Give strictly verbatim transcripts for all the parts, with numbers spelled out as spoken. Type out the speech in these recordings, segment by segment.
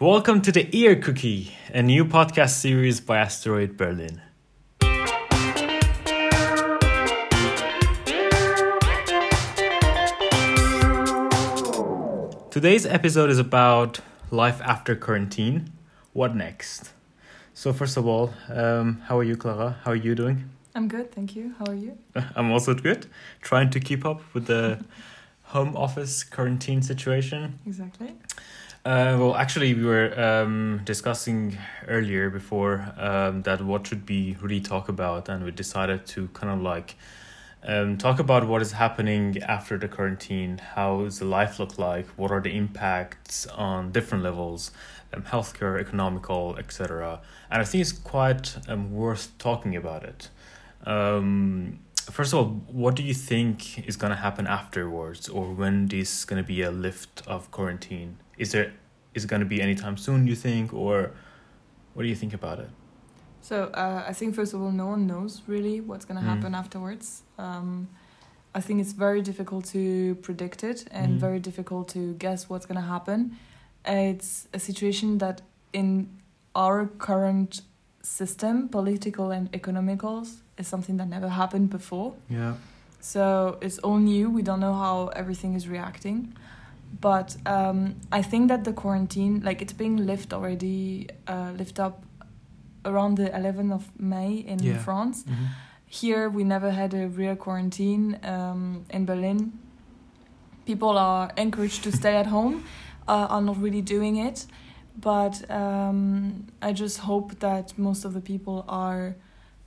Welcome to the Ear Cookie, a new podcast series by Asteroid Berlin. Today's episode is about life after quarantine. What next? So first of all, um, how are you, Clara? How are you doing? I'm good, thank you. How are you? I'm also good. Trying to keep up with the home office quarantine situation. Exactly. Uh, well, actually, we were um, discussing earlier before um, that what should we really talk about, and we decided to kind of like um, talk about what is happening after the quarantine. How does the life look like? What are the impacts on different levels, um, healthcare, economical, et cetera. And I think it's quite um, worth talking about it. Um, First of all, what do you think is going to happen afterwards, or when this is going to be a lift of quarantine? Is there is it going to be anytime soon, you think, or what do you think about it? So uh, I think, first of all, no one knows really what's going to happen mm. afterwards. Um, I think it's very difficult to predict it and mm. very difficult to guess what's going to happen. It's a situation that in our current system, political and economicals, is something that never happened before. Yeah. So it's all new. We don't know how everything is reacting. But um, I think that the quarantine, like it's being lifted already, uh, lifted up around the eleventh of May in yeah. France. Mm-hmm. Here we never had a real quarantine um, in Berlin. People are encouraged to stay at home, uh, are not really doing it. But um, I just hope that most of the people are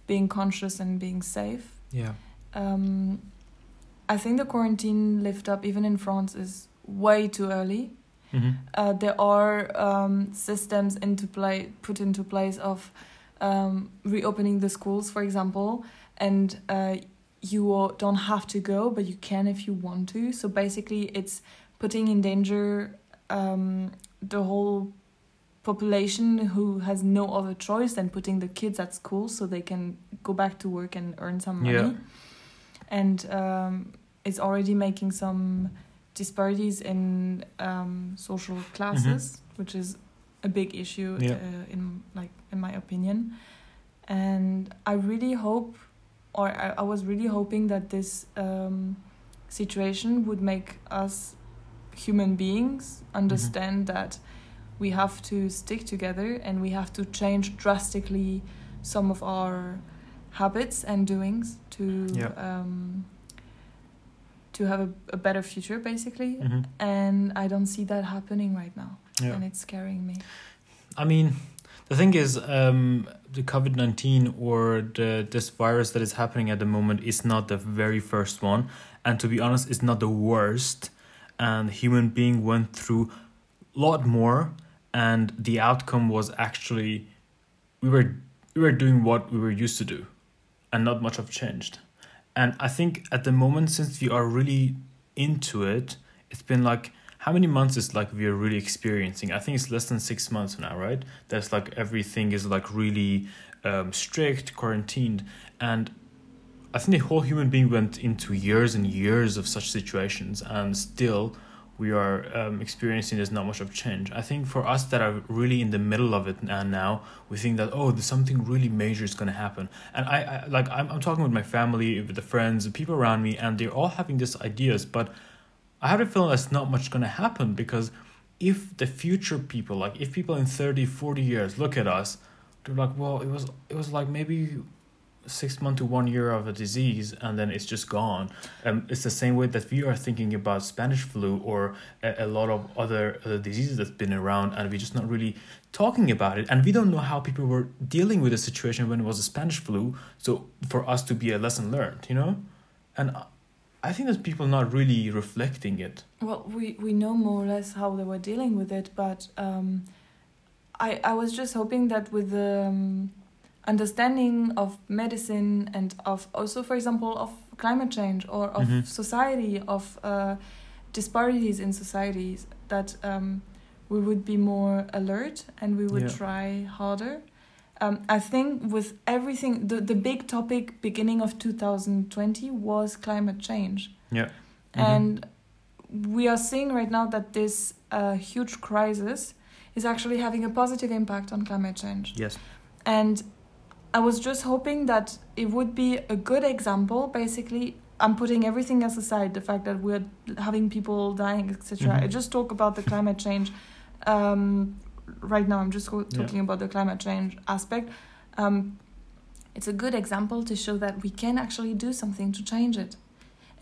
being conscious and being safe. Yeah. Um, I think the quarantine lift up, even in France, is way too early. Mm-hmm. Uh, there are um, systems into play put into place of um, reopening the schools, for example, and uh, you don't have to go, but you can if you want to. So basically, it's putting in danger um, the whole population who has no other choice than putting the kids at school so they can go back to work and earn some money. Yeah. And um, it's already making some disparities in um, social classes, mm-hmm. which is a big issue yeah. uh, in like in my opinion. And I really hope, or I, I was really hoping that this um, situation would make us human beings understand mm-hmm. that we have to stick together and we have to change drastically some of our habits and doings to yep. um, to have a, a better future, basically. Mm-hmm. And I don't see that happening right now. Yeah. And it's scaring me. I mean, the thing is, um, the covid nineteen or the this virus that is happening at the moment is not the very first one. And to be honest, it's not the worst. And human being went through a lot more, and the outcome was actually we were we were doing what we were used to do, and not much have changed. And I think at the moment, since we are really into it, it's been like how many months is like we are really experiencing? I think it's less than six months now, right? That's like everything is like really um, strict, quarantined, and I think the whole human being went into years and years of such situations, and still we are um, experiencing there's not much of change. I think for us that are really in the middle of it now, we think that, oh, there's something really major is going to happen. And I, I like I'm, I'm talking with my family, with the friends, the people around me, and they're all having these ideas. But I have a feeling that's not much going to happen, because if the future people, like if people in thirty, forty years look at us, they're like, well, it was it was like maybe six months to one year of a disease, and then it's just gone. Um, it's the same way that we are thinking about Spanish flu or a, a lot of other, other diseases that's been around, and we're just not really talking about it. And we don't know how people were dealing with the situation when it was a Spanish flu, so for us to be a lesson learned, you know? And I think that people are not really reflecting it. Well, we, we know more or less how they were dealing with it, but um, I, I was just hoping that with the Um, understanding of medicine and of also, for example, of climate change or of mm-hmm. society, of uh, disparities in societies, that um, we would be more alert and we would yeah. try harder. Um, I think with everything, the, the big topic beginning of two thousand twenty was climate change. Yeah. Mm-hmm. And we are seeing right now that this uh, huge crisis is actually having a positive impact on climate change. Yes. And I was just hoping that it would be a good example. Basically, I'm putting everything else aside, the fact that we're having people dying, et cetera. Mm-hmm. I just talk about the climate change. Um, right now, I'm just go- talking yeah. about the climate change aspect. Um, it's a good example to show that we can actually do something to change it,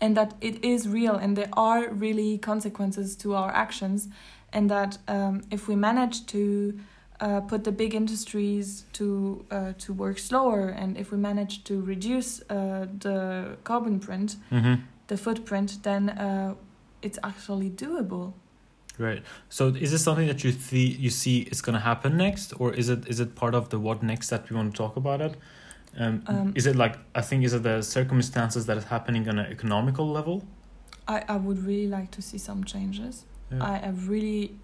and that it is real, and there are really consequences to our actions, and that um, if we manage to uh, put the big industries to uh, to work slower, and if we manage to reduce uh, the carbon print, mm-hmm. the footprint, then uh, it's actually doable. Right. So is this something that you see, you see is going to happen next, or is it is it part of the what next that we want to talk about it? Um, um, is it like, I think, is it the circumstances that is happening on an economical level? I, I would really like to see some changes. Yeah. I, I really,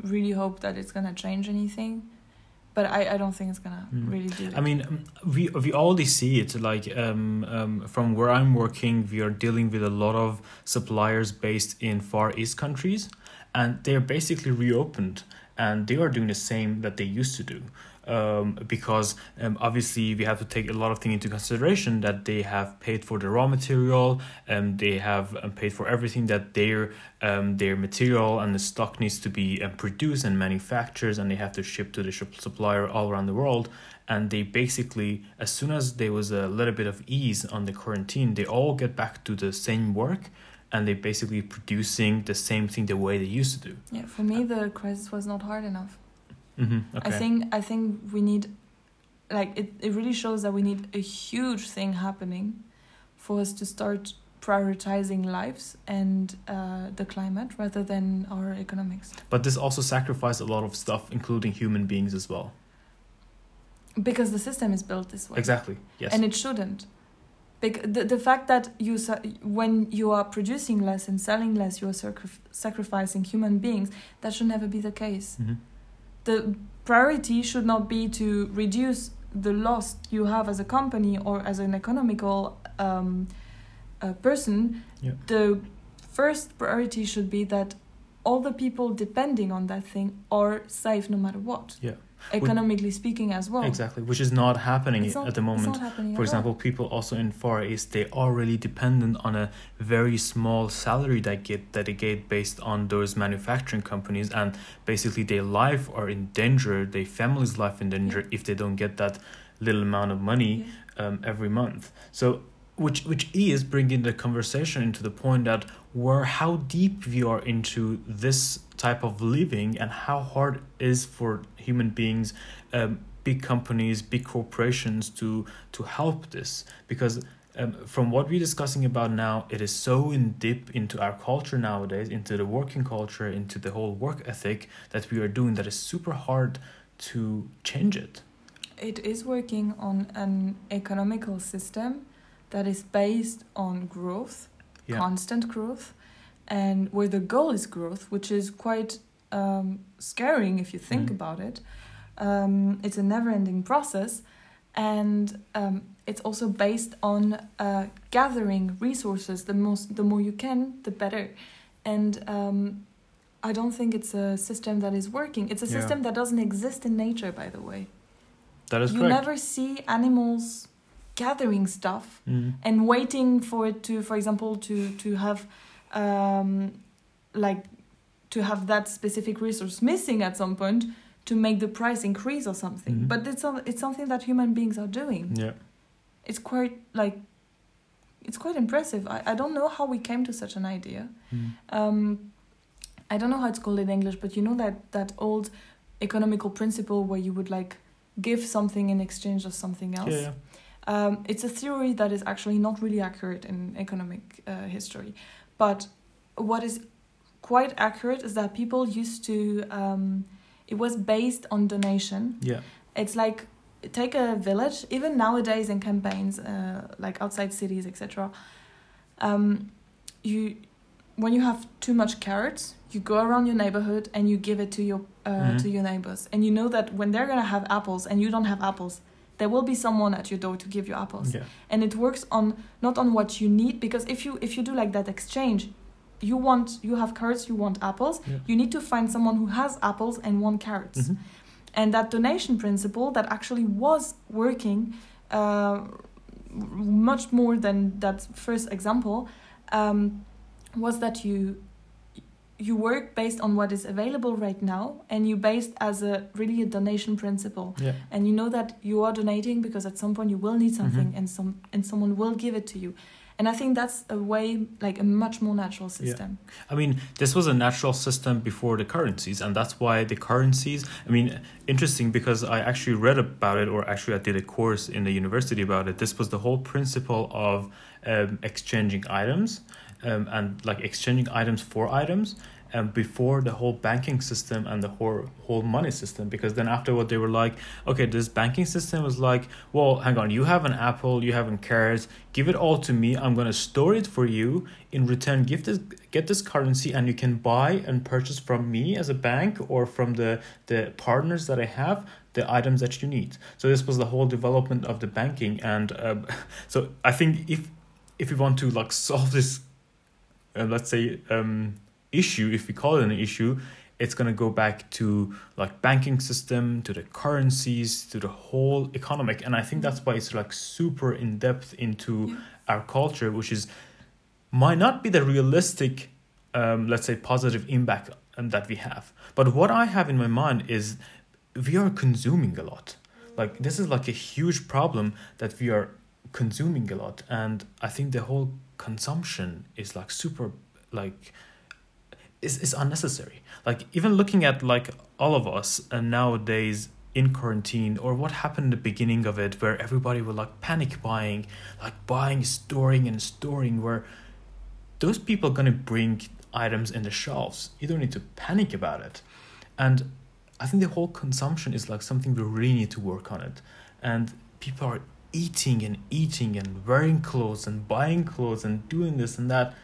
really hope that it's going to change anything. But I, I don't think it's going to mm. really do it. I mean, we, we already see it. Like um, um, from where I'm working, we are dealing with a lot of suppliers based in Far East countries. And they're basically reopened. And they are doing the same that they used to do. Um, because um, obviously we have to take a lot of things into consideration, that they have paid for the raw material, and they have um, paid for everything that their um, their material and the stock needs to be um, produced and manufactured, and they have to ship to the supplier all around the world. And they basically, as soon as there was a little bit of ease on the quarantine, they all get back to the same work, and they're basically producing the same thing the way they used to do. Yeah, for me, the crisis was not hard enough. Mm-hmm. Okay. I think I think we need, like, it, it really shows that we need a huge thing happening for us to start prioritizing lives and uh, the climate rather than our economics. But this also sacrificed a lot of stuff, including human beings as well. Because the system is built this way. Exactly, yes. And it shouldn't. Bec- the, the fact that you su- when you are producing less and selling less, you are sacri- sacrificing human beings, that should never be the case. Mm-hmm. The priority should not be to reduce the loss you have as a company or as an economical um, uh, person. Yeah. The first priority should be that all the people depending on that thing are safe no matter what. Yeah. Economically we, speaking as well. Exactly, which is not happening not, at the moment. Happening For example, all. people also in Far East, they are really dependent on a very small salary that get that they get based on those manufacturing companies, and basically their life are in danger, their family's life in danger yeah. if they don't get that little amount of money yeah. um, every month. So which which is bringing the conversation into the point that where how deep we are into this type of living, and how hard it is for human beings, um, big companies, big corporations to to help this. Because um, from what we're discussing about now, it is so in deep into our culture nowadays, into the working culture, into the whole work ethic that we are doing, that is super hard to change it. It is working on an economical system that is based on growth, yeah. constant growth, and where the goal is growth, which is quite um, scaring if you think mm. about it. Um, it's a never-ending process, and um, it's also based on uh, gathering resources. The most, the more you can, the better. And um, I don't think it's a system that is working. It's a yeah. system that doesn't exist in nature, by the way. That is you correct. You never see animals gathering stuff mm. and waiting for it to, for example, to to have um like to have that specific resource missing at some point to make the price increase or something. Mm-hmm. But it's it's something that human beings are doing. Yeah, it's quite like it's quite impressive. I, I don't know how we came to such an idea. Mm. Um, I don't know how it's called in English, but you know that that old economical principle where you would like give something in exchange of something else. Yeah. yeah. Um, it's a theory that is actually not really accurate in economic uh, history. But what is quite accurate is that people used to, um, it was based on donation. Yeah. It's like, take a village, even nowadays in campaigns, uh, like outside cities, et cetera. Um, you, when you have too much carrots, you go around your neighborhood and you give it to your uh, mm-hmm. to your neighbors. And you know that when they're going to have apples and you don't have apples, there will be someone at your door to give you apples. Yeah. And it works on not on what you need, because if you if you do like that exchange, you want, you have carrots, you want apples. Yeah. You need to find someone who has apples and want carrots. Mm-hmm. And that donation principle that actually was working uh, much more than that first example um, was that you you work based on what is available right now, and you based as a really a donation principle. Yeah. And you know that you are donating because at some point you will need something, mm-hmm. and some and someone will give it to you. And I think that's a way, like a much more natural system. Yeah. I mean, this was a natural system before the currencies, and that's why the currencies, I mean, interesting because I actually read about it, or actually I did a course in the university about it. This was the whole principle of um, exchanging items um, and like exchanging items for items. And before the whole banking system and the whole whole money system, because then afterward they were like, okay, this banking system was like, well, hang on, you have an apple, you have an carrot, give it all to me, I'm gonna store it for you. In return, give this, get this currency, and you can buy and purchase from me as a bank or from the the partners that I have the items that you need. So this was the whole development of the banking, and uh, so I think if if we want to like solve this, uh, let's say. Um, issue, if we call it an issue, it's going to go back to like banking system, to the currencies, to the whole economic. And I think that's why it's like super in depth into yeah. our culture, which is might not be the realistic, um, let's say, positive impact that we have. But what I have in my mind is we are consuming a lot. Like this is like a huge problem that we are consuming a lot. And I think the whole consumption is like super like... Is is unnecessary. Like even looking at like all of us and nowadays in quarantine, or what happened in the beginning of it, where everybody were like panic buying, like buying, storing and storing, where those people are gonna bring items in the shelves. You don't need to panic about it. And I think the whole consumption is like something we really need to work on it. And people are eating and eating and wearing clothes and buying clothes and doing this and that.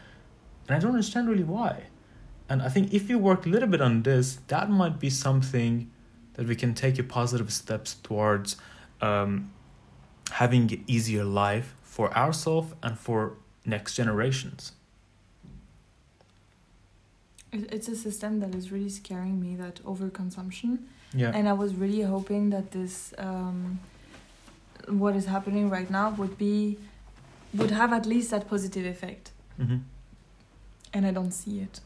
And I don't understand really why. And I think if you work a little bit on this, that might be something that we can take a positive steps towards um, having an easier life for ourselves and for next generations. It's a system that is really scaring me, that overconsumption. Yeah. And I was really hoping that this, um, what is happening right now would be, would have at least that positive effect. Mm-hmm. And I don't see it.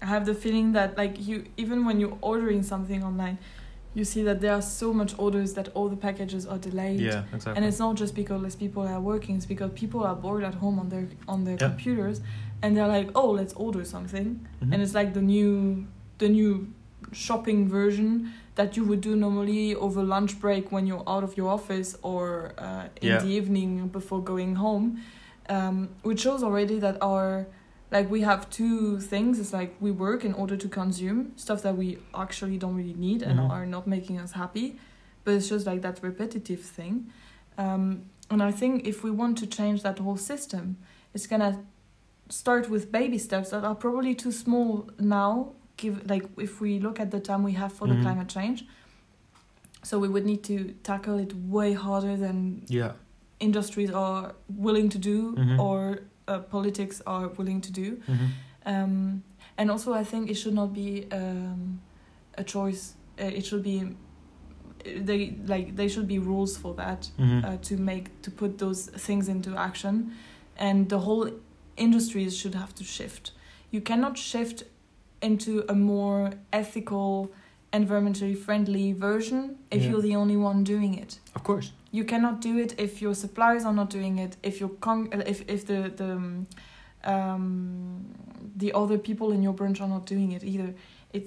I have the feeling that like you, even when you're ordering something online, you see that there are so much orders that all the packages are delayed. Yeah, exactly. And it's not just because less people are working, it's because people are bored at home on their on their yeah. computers, and they're like, oh, let's order something. Mm-hmm. And it's like the new the new shopping version that you would do normally over lunch break when you're out of your office, or uh, in yeah. the evening before going home, um, which shows already that our Like, we have two things. It's like we work in order to consume stuff that we actually don't really need and mm-hmm. are not making us happy. But it's just like that repetitive thing. Um, and I think if we want to change that whole system, it's going to start with baby steps that are probably too small now. Give like if we look at the time we have for mm-hmm. the climate change. So we would need to tackle it way harder than yeah. industries are willing to do, mm-hmm. or... Uh, politics are willing to do. Mm-hmm. Um, and also I think it should not be um, a choice. Uh, it should be they like they should be rules for that, mm-hmm. uh, to make to put those things into action, and the whole industries should have to shift. You cannot shift into a more ethical, environmentally friendly version if yeah. you're the only one doing it. Of course. You cannot do it if your suppliers are not doing it, if your con- if if the the um, the other people in your branch are not doing it either. It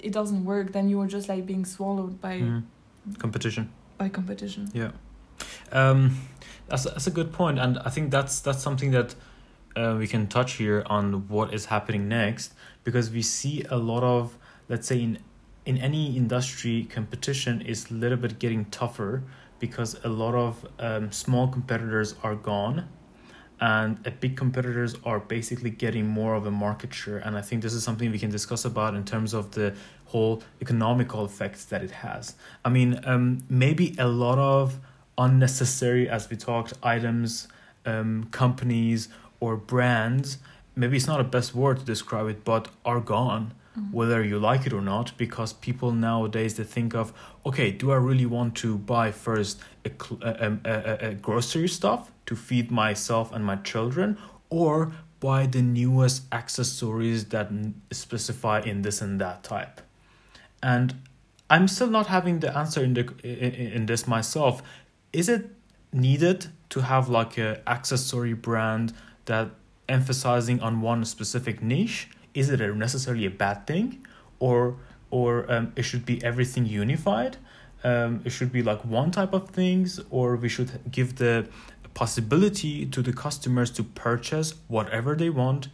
it doesn't work. Then you are just like being swallowed by mm. competition. By competition. Yeah, um, that's that's a good point, and I think that's that's something that uh, we can touch here on what is happening next, because we see a lot of, let's say, in in any industry, competition is a little bit getting tougher, because a lot of um, small competitors are gone and big competitors are basically getting more of a market share. And I think this is something we can discuss about in terms of the whole economical effects that it has. I mean, um, maybe a lot of unnecessary, as we talked, items, um, companies or brands maybe it's not the best word to describe it, but are gone, mm-hmm. whether you like it or not, because people nowadays, they think of, okay, do I really want to buy first a, a, a, a grocery stuff to feed myself and my children, or buy the newest accessories that specify in this and that type? And I'm still not having the answer in the in, in this myself. Is it needed to have like a accessory brand that emphasizing on one specific niche? Is it a necessarily a bad thing, or or um, it should be everything unified? Um, it should be like one type of things, or we should give the possibility to the customers to purchase whatever they want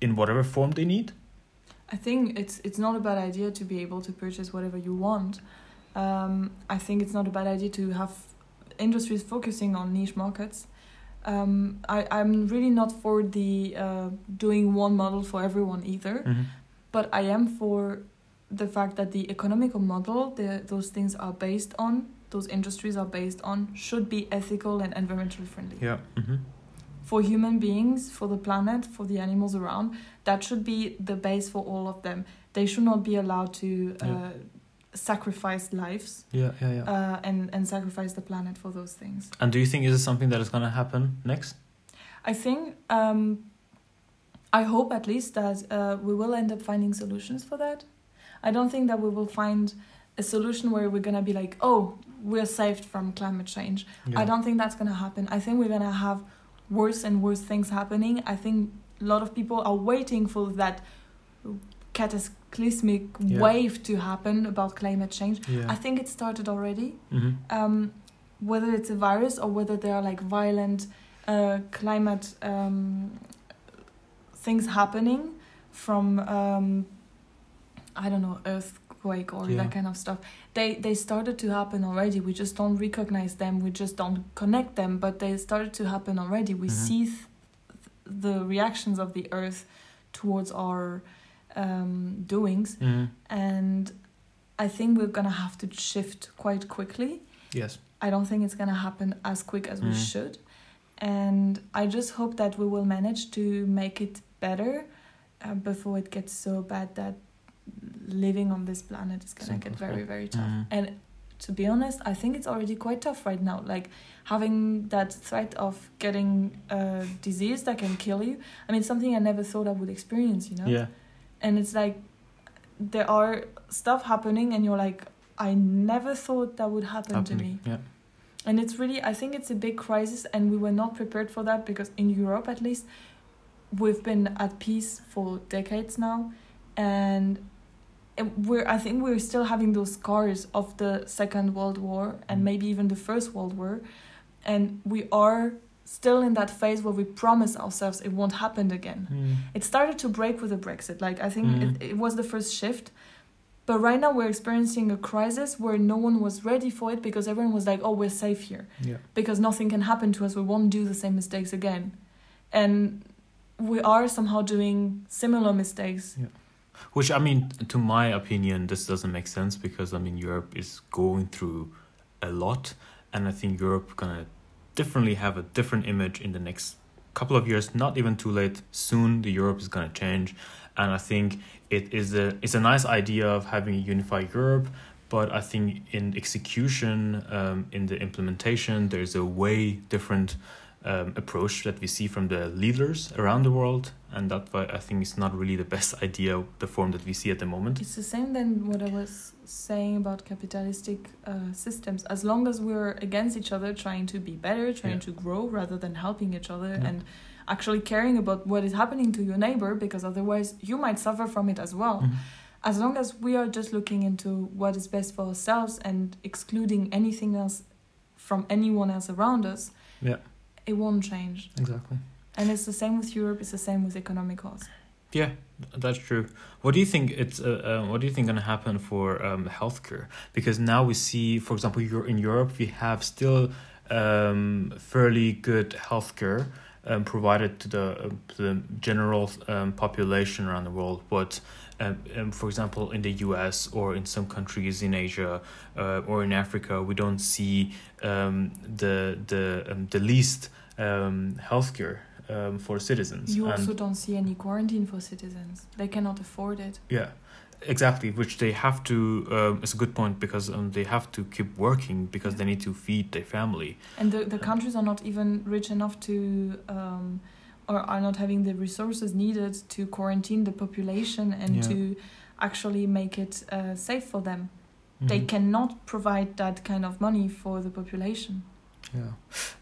in whatever form they need? I think it's it's not a bad idea to be able to purchase whatever you want. Um, I think it's not a bad idea to have industries focusing on niche markets. Um, I, I'm really not for the uh, doing one model for everyone either, mm-hmm. but I am for the fact that the economical model the, those things are based on, those industries are based on, should be ethical and environmentally friendly. Yeah. Mm-hmm. For human beings, for the planet, for the animals around, that should be the base for all of them. They should not be allowed to uh, yeah. sacrifice lives yeah, yeah, yeah. Uh, and, and sacrifice the planet for those things. And do you think is it something that is going to happen next? I think, um, I hope at least that uh, we will end up finding solutions for that. I don't think that we will find a solution where we're going to be like, oh, we're saved from climate change. Yeah. I don't think that's going to happen. I think we're going to have worse and worse things happening. I think a lot of people are waiting for that cataclysmic yeah. wave to happen about climate change. Yeah. I think it started already. Mm-hmm. Um, whether it's a virus or whether there are like violent uh, climate um, things happening from, um, I don't know, earthquake or yeah. that kind of stuff. They, they started to happen already. We just don't recognize them. We just don't connect them. But they started to happen already. We mm-hmm. see th- the reactions of the earth towards our um doings, mm. and I think we're gonna have to shift quite quickly. Yes, I don't think it's gonna happen as quick as mm. we should, and I just hope that we will manage to make it better uh, before it gets so bad that living on this planet is gonna Simple. get very very tough. Mm. And to be honest, I think it's already quite tough right now. Like having that threat of getting a disease that can kill you. I mean, something I never thought I would experience, you know. Yeah. And it's like, there are stuff happening and you're like, I never thought that would happen happening. to me. Yeah. And it's really, I think it's a big crisis and we were not prepared for that, because in Europe, at least, we've been at peace for decades now. And we're, I think we're still having those scars of the Second World War and mm. maybe even the First World War. And we are still in that phase where we promise ourselves it won't happen again. Mm. It started to break with the Brexit. Like I think mm. it, it was the first shift. But right now we're experiencing a crisis where no one was ready for it, because everyone was like, oh, we're safe here. Yeah. Because nothing can happen to us. We won't do the same mistakes again. And we are somehow doing similar mistakes. Yeah. Which, I mean, to my opinion, this doesn't make sense, because, I mean, Europe is going through a lot. And I think Europe gonna differently have a different image in the next couple of years. Not even too late. Soon the Europe is going to change, and I think it is a it's a nice idea of having a unified Europe, but I think in execution, um, in the implementation, there's a way different um, approach that we see from the leaders around the world, and that's why I think it's not really the best idea, the form that we see at the moment. It's the same than what I was saying about capitalistic uh, systems. As long as we're against each other, trying to be better, trying yeah. to grow rather than helping each other yeah. and actually caring about what is happening to your neighbor, because otherwise you might suffer from it as well. Mm-hmm. As long as we are just looking into what is best for ourselves and excluding anything else from anyone else around us, yeah. it won't change. Exactly. And it's the same with Europe. It's the same with economic costs. Yeah, that's true. What do you think it's uh, uh, what do you think going to happen for um, healthcare? Because now we see, for example, you're in Europe, we have still um, fairly good healthcare um, provided to the, uh, to the general um, population around the world. But um, um, for example, in the U S or in some countries in Asia uh, or in Africa, we don't see um, the the um, the least um, healthcare um, for citizens. You and also don't see any quarantine for citizens. They cannot afford it. Yeah, exactly, which they have to, um, it's a good point, because um, they have to keep working because they need to feed their family. And the, the countries are not even rich enough to, um, or are not having the resources needed to quarantine the population and yeah. to actually make it uh, safe for them. Mm-hmm. They cannot provide that kind of money for the population. Yeah.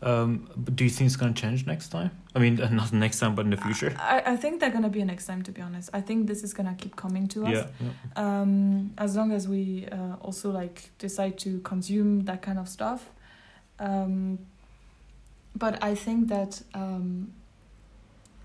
Um, but do you think it's going to change next time? I mean, not next time, but in the future? I, I think they're going to be a next time, to be honest. I think this is going to keep coming to us. Yeah, yeah. Um, as long as we uh, also like decide to consume that kind of stuff. Um, but I think that um,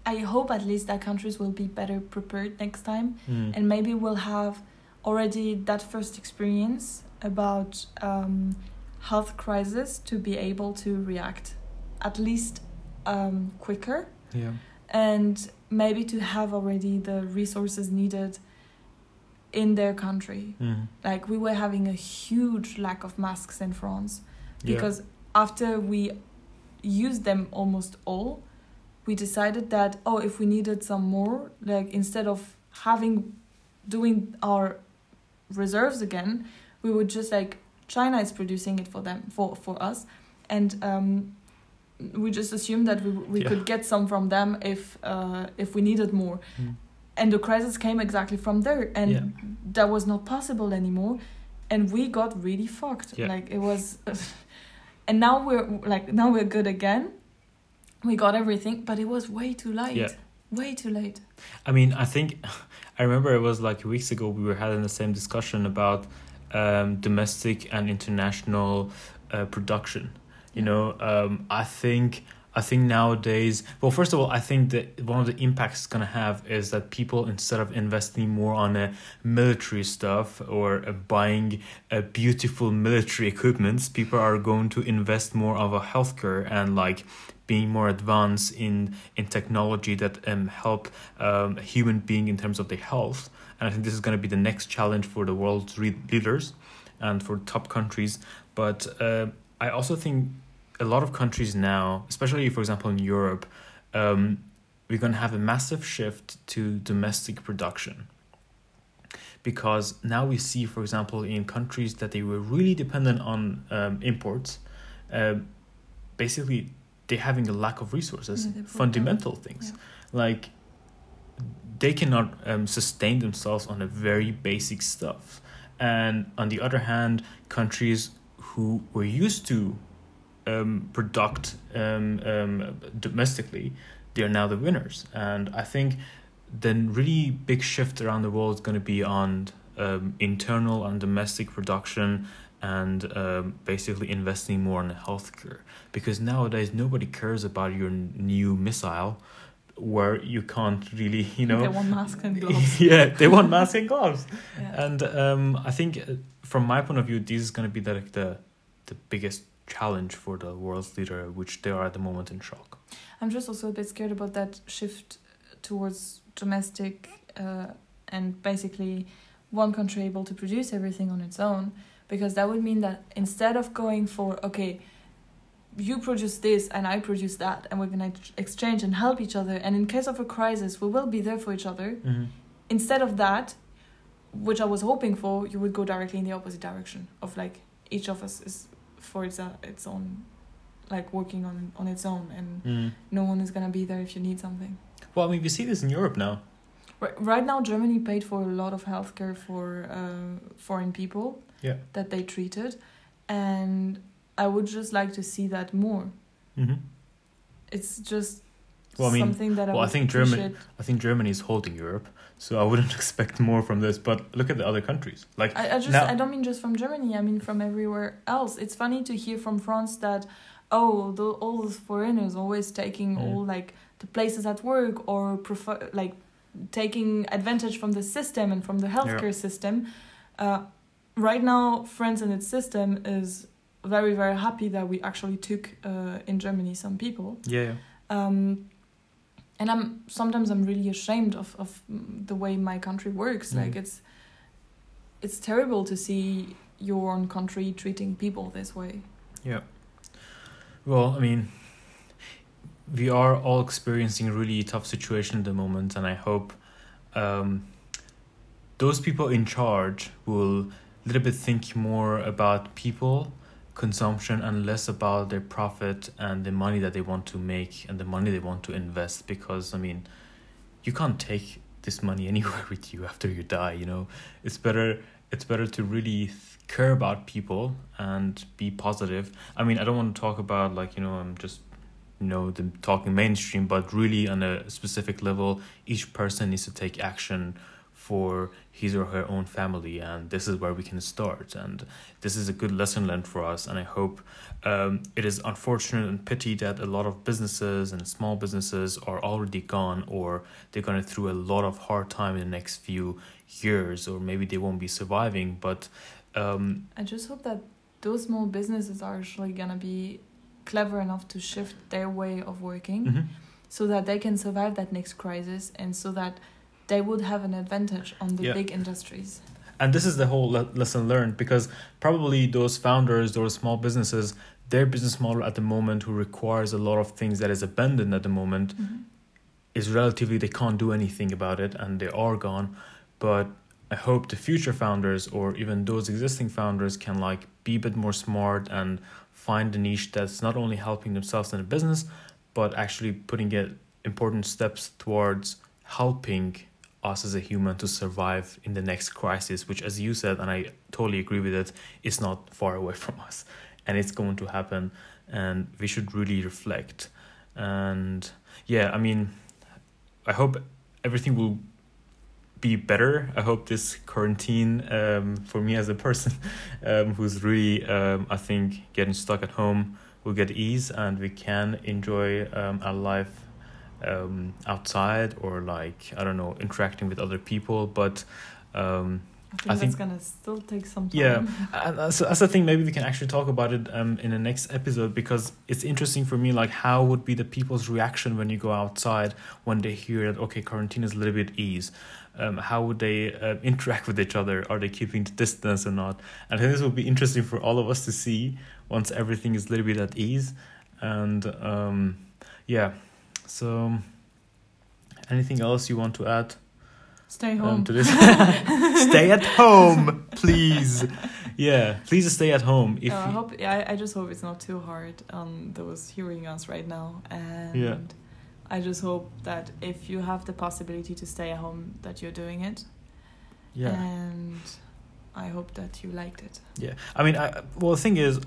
I hope at least that countries will be better prepared next time. Mm. And maybe we'll have already that first experience about... Um, health crisis to be able to react at least um, quicker yeah. and maybe to have already the resources needed in their country. Mm-hmm. Like we were having a huge lack of masks in France because yeah. after we used them almost all, we decided that, oh, if we needed some more, like instead of having, doing our reserves again, we would just like, China is producing it for them, for, for us, and um, we just assumed that we we yeah. could get some from them if uh, if we needed more, mm. and the crisis came exactly from there, and yeah. that was not possible anymore, and we got really fucked. Yeah. Like it was, and now we're like now we're good again, we got everything, but it was way too late. Yeah. Way too late. I mean, I think I remember it was like weeks ago we were having the same discussion about. Um, domestic and international uh, production. You yeah. know, um, I think I think nowadays. Well, first of all, I think that one of the impacts it's gonna have is that people, instead of investing more on a military stuff or uh, buying a beautiful military equipments, people are going to invest more of a healthcare and like. Being more advanced in in technology that um help um a human being in terms of their health. And I think this is going to be the next challenge for the world's re- leaders and for top countries. But uh, I also think a lot of countries now, especially, for example, in Europe, um, we're going to have a massive shift to domestic production. Because now we see, for example, in countries that they were really dependent on um, imports, uh, basically... they're having a lack of resources, yeah, fundamental them. things. Yeah. Like, they cannot um, sustain themselves on a very basic stuff. And on the other hand, countries who were used to um, product um, um, domestically, they are now the winners. And I think the really big shift around the world is going to be on um, internal and domestic production, and um, basically investing more in healthcare, because nowadays nobody cares about your n- new missile, where you can't really, you know. They want masks and gloves. yeah, they want masks and gloves, yeah. and um, I think uh, from my point of view, this is going to be the, like the the biggest challenge for the world's leader, which they are at the moment in shock. I'm just also a bit scared about that shift towards domestic uh, and basically one country able to produce everything on its own. Because that would mean that instead of going for, okay, you produce this and I produce that, and we're going to exchange and help each other, and in case of a crisis, we will be there for each other. Mm-hmm. Instead of that, which I was hoping for, you would go directly in the opposite direction of like each of us is for its, uh, its own, like working on, on its own, and mm. no one is going to be there if you need something. Well, I mean, we see this in Europe now. Right, right now, Germany paid for a lot of healthcare for uh, foreign people. Yeah. That they treated, and I would just like to see that more. Mm-hmm. It's just well, I mean, something that I well, would I think appreciate. German, I think Germany is holding Europe, so I wouldn't expect more from this. But look at the other countries. Like I, I just, now- I don't mean just from Germany. I mean from everywhere else. It's funny to hear from France that oh, the, all those foreigners always taking oh. all like the places at work or prefer like taking advantage from the system and from the healthcare yeah. system. Uh, Right now, France and its system is very, very happy that we actually took uh, in Germany some people. Yeah. yeah. Um, and I'm sometimes I'm really ashamed of, of the way my country works. Mm. Like it's it's terrible to see your own country treating people this way. Yeah. Well, I mean, we are all experiencing a really tough situation at the moment, and I hope um, those people in charge will a little bit think more about people, consumption, and less about their profit and the money that they want to make and the money they want to invest. Because, I mean, you can't take this money anywhere with you after you die, you know. It's better it's better to really care about people and be positive. I mean, I don't want to talk about, like, you know, I'm just, you know, the talking mainstream, but really on a specific level, each person needs to take action for his or her own family, and this is where we can start. And this is a good lesson learned for us, and I hope um, it is unfortunate and pity that a lot of businesses and small businesses are already gone, or they're going through a lot of hard time in the next few years, or maybe they won't be surviving. But um, I just hope that those small businesses are actually going to be clever enough to shift their way of working, mm-hmm. so that they can survive that next crisis, and so that they would have an advantage on the yeah. big industries. And this is the whole le- lesson learned, because probably those founders, those small businesses, their business model at the moment, who requires a lot of things that is abundant at the moment, mm-hmm. is relatively, they can't do anything about it and they are gone. But I hope the future founders, or even those existing founders, can like be a bit more smart and find a niche that's not only helping themselves in a business, but actually putting it important steps towards helping us as a human to survive in the next crisis, which, as you said, and I totally agree with it, is not far away from us, and it's going to happen, and we should really reflect. And yeah, I mean, I hope everything will be better. I hope this quarantine, um, for me as a person um, who's really, um, I think, getting stuck at home, will get ease, and we can enjoy um, our life um outside, or like, I don't know, interacting with other people. But um I think, I think that's gonna still take some time. Yeah, and that's, that's the thing. Maybe we can actually talk about it um in the next episode, because it's interesting for me, like, how would be the people's reaction when you go outside, when they hear that okay, quarantine is a little bit ease. Um, how would they uh, interact with each other? Are they keeping the distance or not? And I think this will be interesting for all of us to see once everything is a little bit at ease. And um yeah. So, anything else you want to add? Stay home. Um, to this? Stay at home, please. Yeah, please stay at home. If uh, I hope, yeah, I just hope it's not too hard on those hearing us right now. And yeah. I just hope that if you have the possibility to stay at home, that you're doing it. Yeah. And I hope that you liked it. Yeah. I mean, I well, the thing is,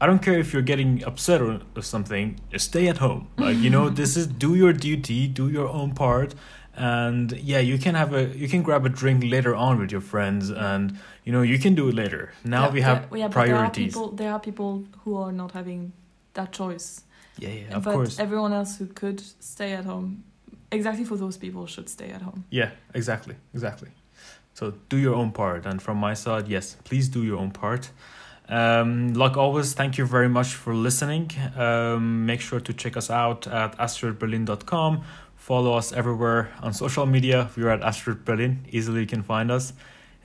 I don't care if you're getting upset or, or something, just stay at home. Like, you know, this is, do your duty, do your own part. And yeah, you can have a, you can grab a drink later on with your friends, and, you know, you can do it later. Now yeah, we have yeah, priorities. There are people, there are people who are not having that choice. Yeah, yeah, of but course. Everyone else who could stay at home, exactly for those people, should stay at home. Yeah, exactly, exactly. So do your own part. And from my side, yes, please do your own part. Um, like always, thank you very much for listening. Um, make sure to check us out at asteroid berlin dot com. Follow us everywhere on social media. We are at Asteroid Berlin. Easily you can find us.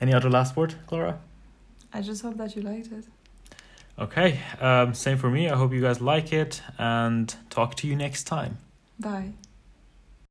Any other last word, Clara? I just hope that you liked it. Okay. Um, same for me. I hope you guys like it, and talk to you next time. Bye.